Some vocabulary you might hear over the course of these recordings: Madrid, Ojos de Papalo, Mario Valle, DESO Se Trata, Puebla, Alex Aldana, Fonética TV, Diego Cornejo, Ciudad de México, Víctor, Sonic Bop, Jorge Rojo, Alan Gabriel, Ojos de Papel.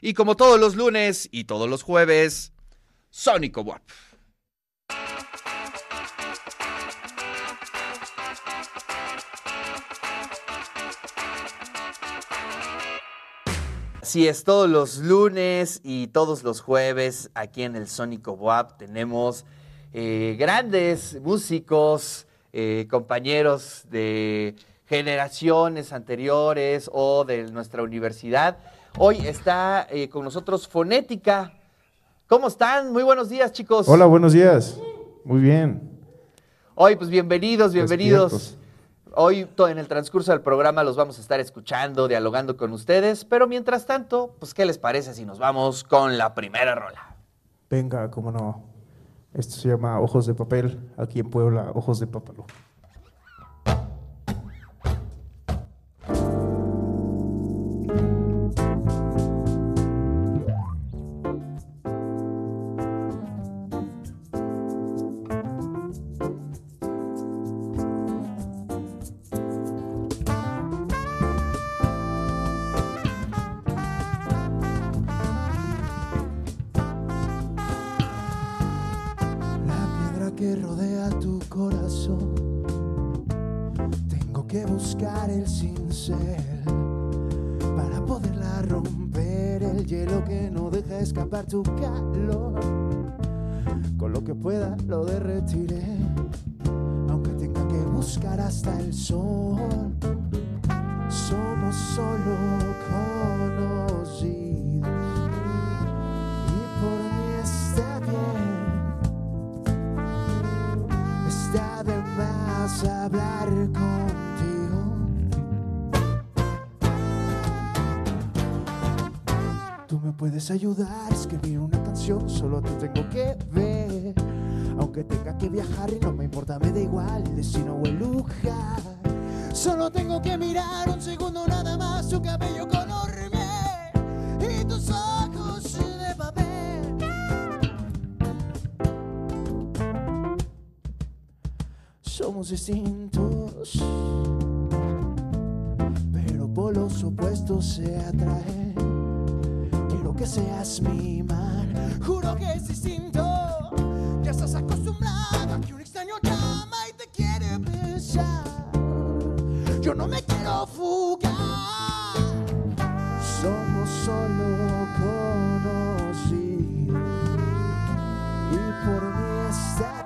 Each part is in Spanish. Y como todos los lunes y todos los jueves, Sonic Bop. Así es, todos los lunes y todos los jueves aquí en el Sonic Bop tenemos grandes músicos, compañeros de generaciones anteriores o de nuestra universidad. Hoy está con nosotros Fonética. ¿Cómo están? Muy buenos días, chicos. Hola, buenos días. Muy bien. Hoy, pues, bienvenidos. Despiertos. Hoy, en el transcurso del programa, los vamos a estar escuchando, dialogando con ustedes. Pero mientras tanto, pues, ¿qué les parece si nos vamos con la primera rola? Venga, cómo no. Esto se llama Ojos de Papel, aquí en Puebla, Ojos de Papalo. Tu calor, con lo que pueda lo derretiré, aunque tenga que buscar hasta el sol. Somos solo conocidos y por mí está bien. Está de más hablar contigo. Tú me puedes ayudar. Escribir una canción, solo te tengo que ver. Aunque tenga que viajar, no me importa, me da igual el destino o el lugar. Solo tengo que mirar un segundo nada más, tu cabello color miel y tus ojos de papel. Somos distintos, pero polos opuestos se atraen. Que seas mi mar, juro que es distinto. Ya estás acostumbrado a que un extraño llama y te quiere besar. Yo no me quiero fugar. Somos solo conocidos y por mí está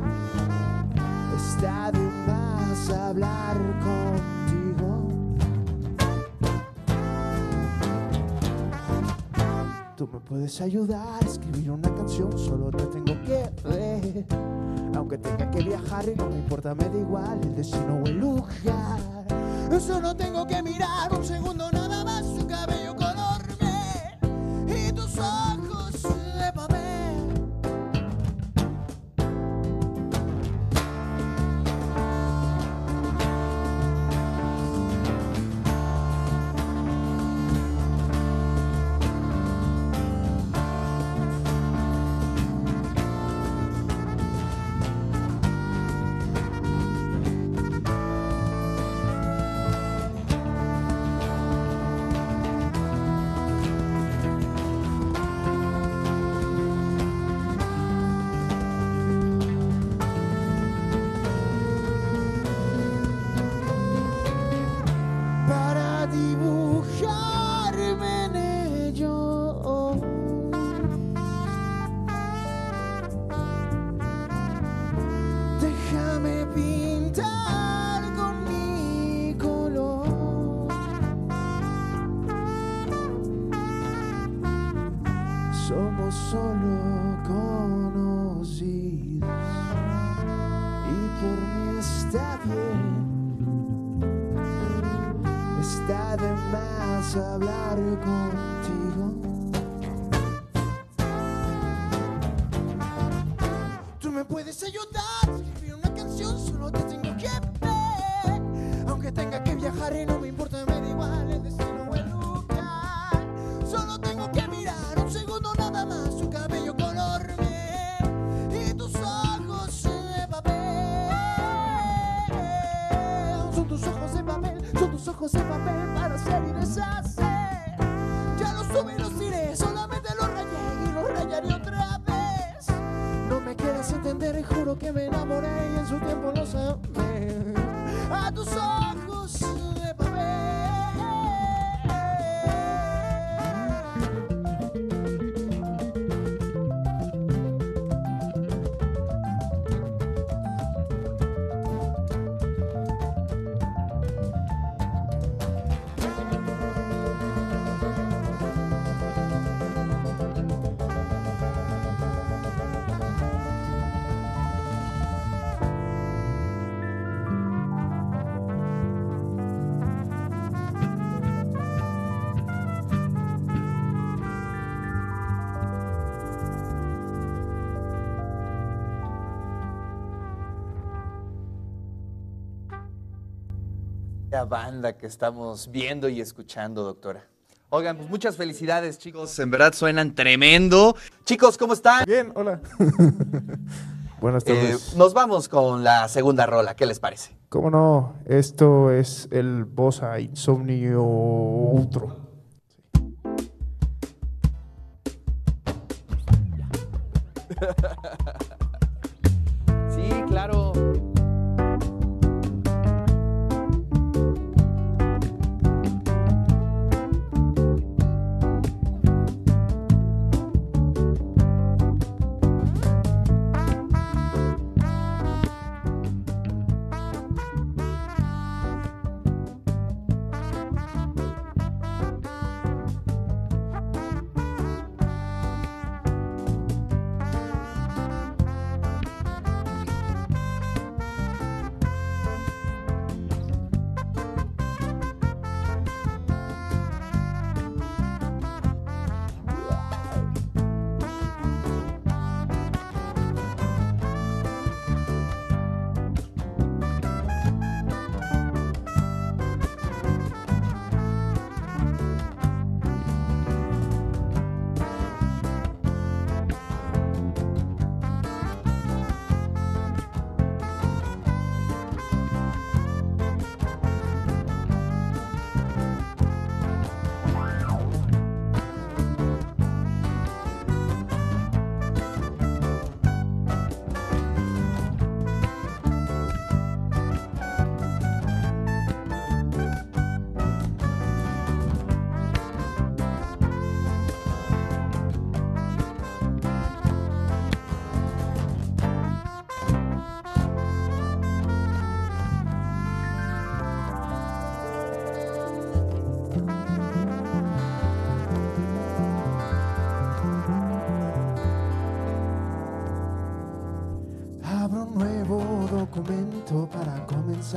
bien. Está de más hablar con. Tú me puedes ayudar a escribir una canción, solo te tengo que ver. Aunque tenga que viajar, no me importa, me da igual el destino o el lugar. Solo tengo que mirar un segundo nada más, tu cabello color miel y tus ojos de papel. Son tus ojos de papel para hacer y deshacer. en su tiempo los amé. A tus ojos de banda que estamos viendo y escuchando, doctora. Oigan, pues muchas felicidades, chicos. En verdad suenan tremendo. Chicos, ¿cómo están? Bien, hola. Buenas tardes. Nos vamos con la segunda rola, ¿qué les parece? ¿Cómo no? Esto es el Bossa Insomnio Outro. Sí, claro.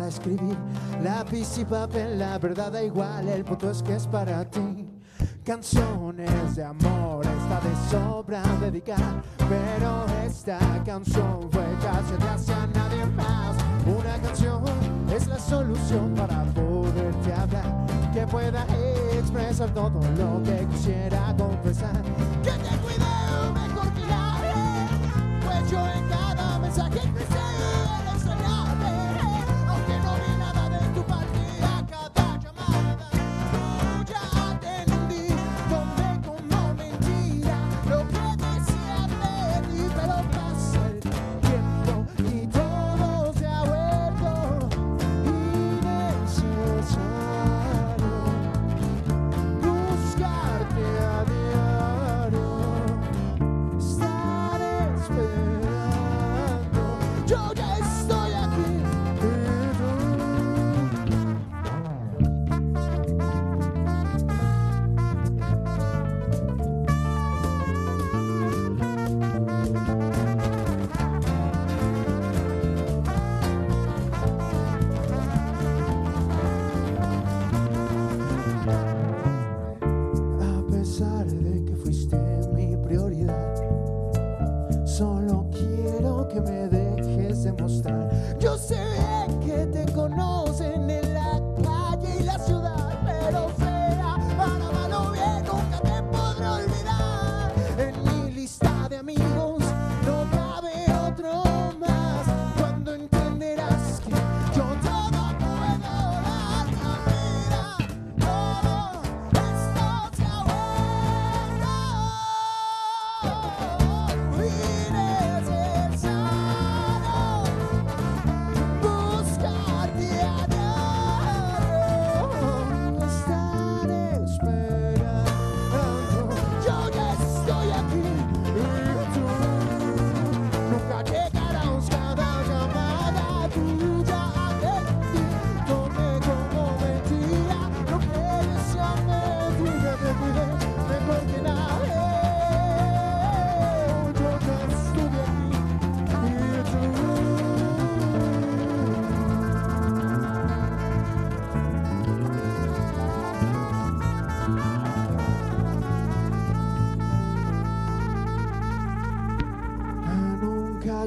A escribir, lápiz y papel, la verdad da igual, el punto es que es para ti. Canciones de amor, esta de sobra dedicar, pero esta canción fue casi hacia nadie más. Una canción es la solución para poderte hablar, que pueda expresar todo lo que quisiera confesar. Que te cuideo mejor que nadie, pues yo en cada mensaje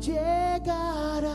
llegarás.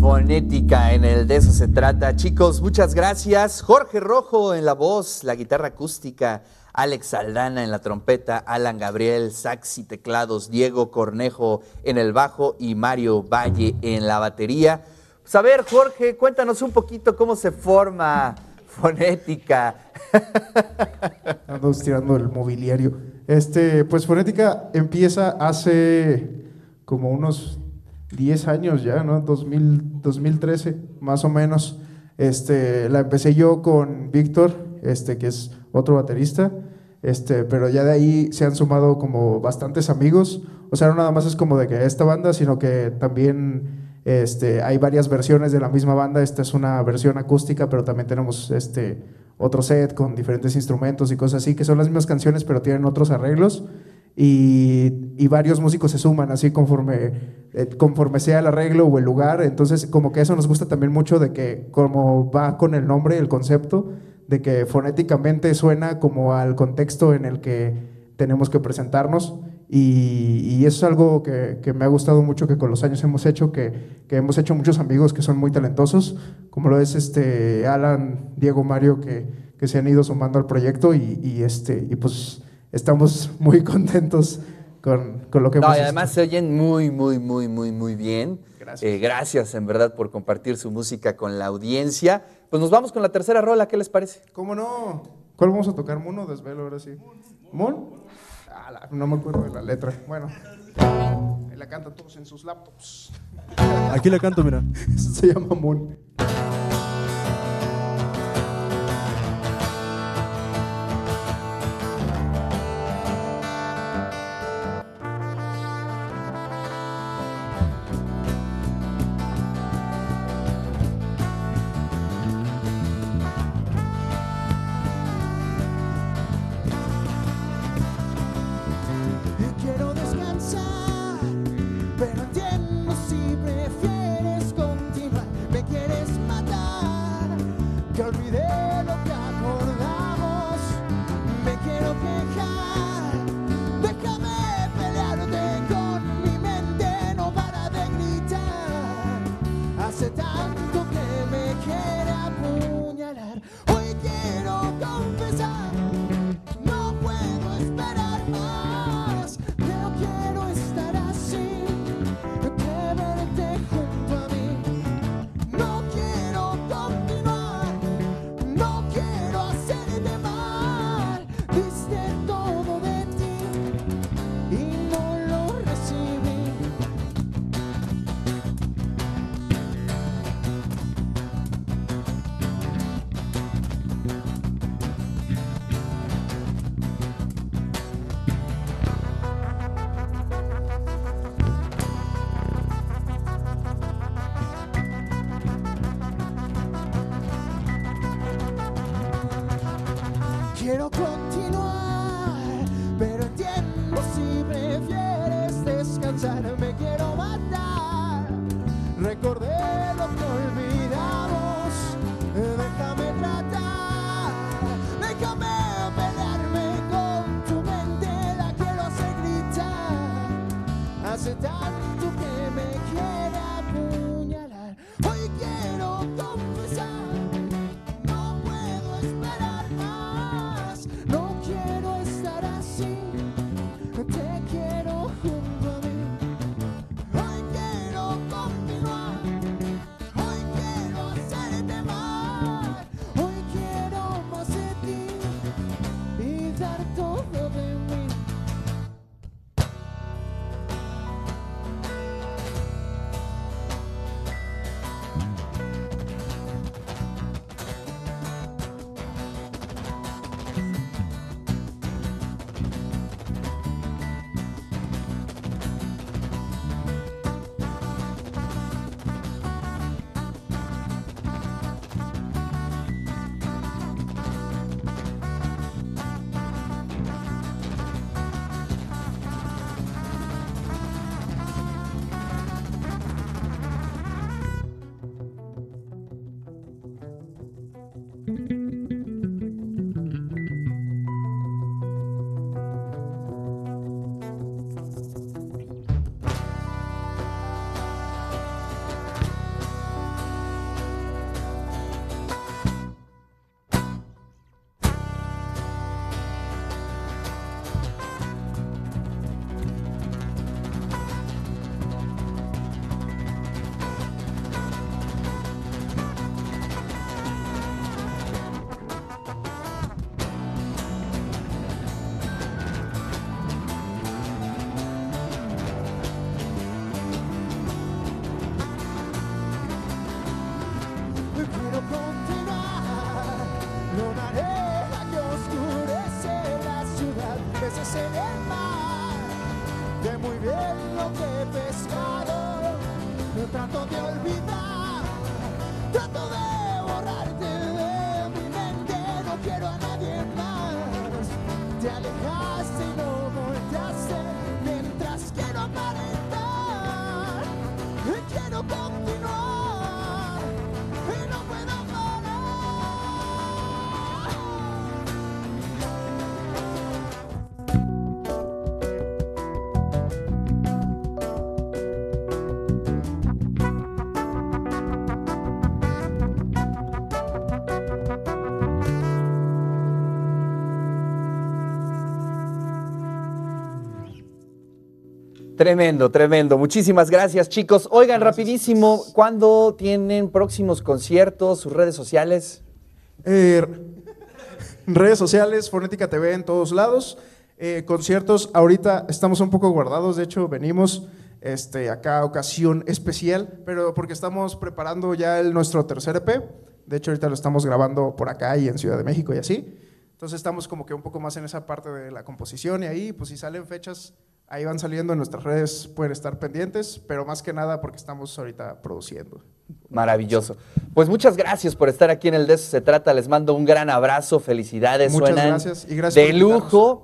Fonética en el De Eso Se Trata. Chicos, muchas gracias. Jorge Rojo en la voz, la guitarra acústica, Alex Aldana en la trompeta, Alan Gabriel, sax y teclados, Diego Cornejo en el bajo y Mario Valle en la batería. Pues a ver, Jorge, cuéntanos un poquito cómo se forma Fonética. Ando tirando el mobiliario. Pues Fonética empieza hace como unos 10 años ya, ¿no? 2013, más o menos. La empecé yo con Víctor, que es otro baterista, pero ya de ahí se han sumado como bastantes amigos. O sea, no nada más es como de que esta banda, sino que también hay varias versiones de la misma banda. Esta es una versión acústica, pero también tenemos otro set con diferentes instrumentos y cosas así, que son las mismas canciones, pero tienen otros arreglos. Y varios músicos se suman así conforme sea el arreglo o el lugar. Entonces como que eso nos gusta también mucho, de que como va con el nombre, el concepto, de que fonéticamente suena como al contexto en el que tenemos que presentarnos. Y eso es algo que me ha gustado mucho, que con los años hemos hecho, que hemos hecho muchos amigos que son muy talentosos, como lo es Alan, Diego, Mario, que se han ido sumando al proyecto y pues… Estamos muy contentos con lo que hemos hecho. Y además se oyen muy bien. Gracias. Gracias, en verdad, por compartir su música con la audiencia. Pues nos vamos con la tercera rola, ¿qué les parece? ¿Cómo no? ¿Cuál vamos a tocar? ¿Moon o Desvelo ahora sí? ¿Moon? Ah, no me acuerdo de la letra. Bueno, ahí la cantan todos en sus laptops. Aquí la canto, mira. Eso se llama Moon. Déjame pelearte con mi mente, no para de gritar. Quiero continuar, pero entiendo si prefieres descansar. Me quiero matar, recordé lo que olvidamos. Déjame tratar, déjame pelearme con tu mente. La quiero hacer gritar, hace tanto que me quiere apuñalar. Hoy quiero confesar, tremendo, tremendo. Muchísimas gracias, chicos. Oigan, rapidísimo, ¿cuándo tienen próximos conciertos, sus redes sociales? Redes sociales, Fonética TV en todos lados. Conciertos, ahorita estamos un poco guardados, de hecho venimos acá ocasión especial, pero porque estamos preparando ya nuestro tercer EP. De hecho, ahorita lo estamos grabando por acá y en Ciudad de México y así. Entonces estamos como que un poco más en esa parte de la composición y ahí, pues si salen fechas… Ahí van saliendo en nuestras redes, pueden estar pendientes, pero más que nada porque estamos ahorita produciendo. Maravilloso. Pues muchas gracias por estar aquí en el DESO Se Trata. Les mando un gran abrazo, felicidades. Muchas gracias y gracias. De lujo.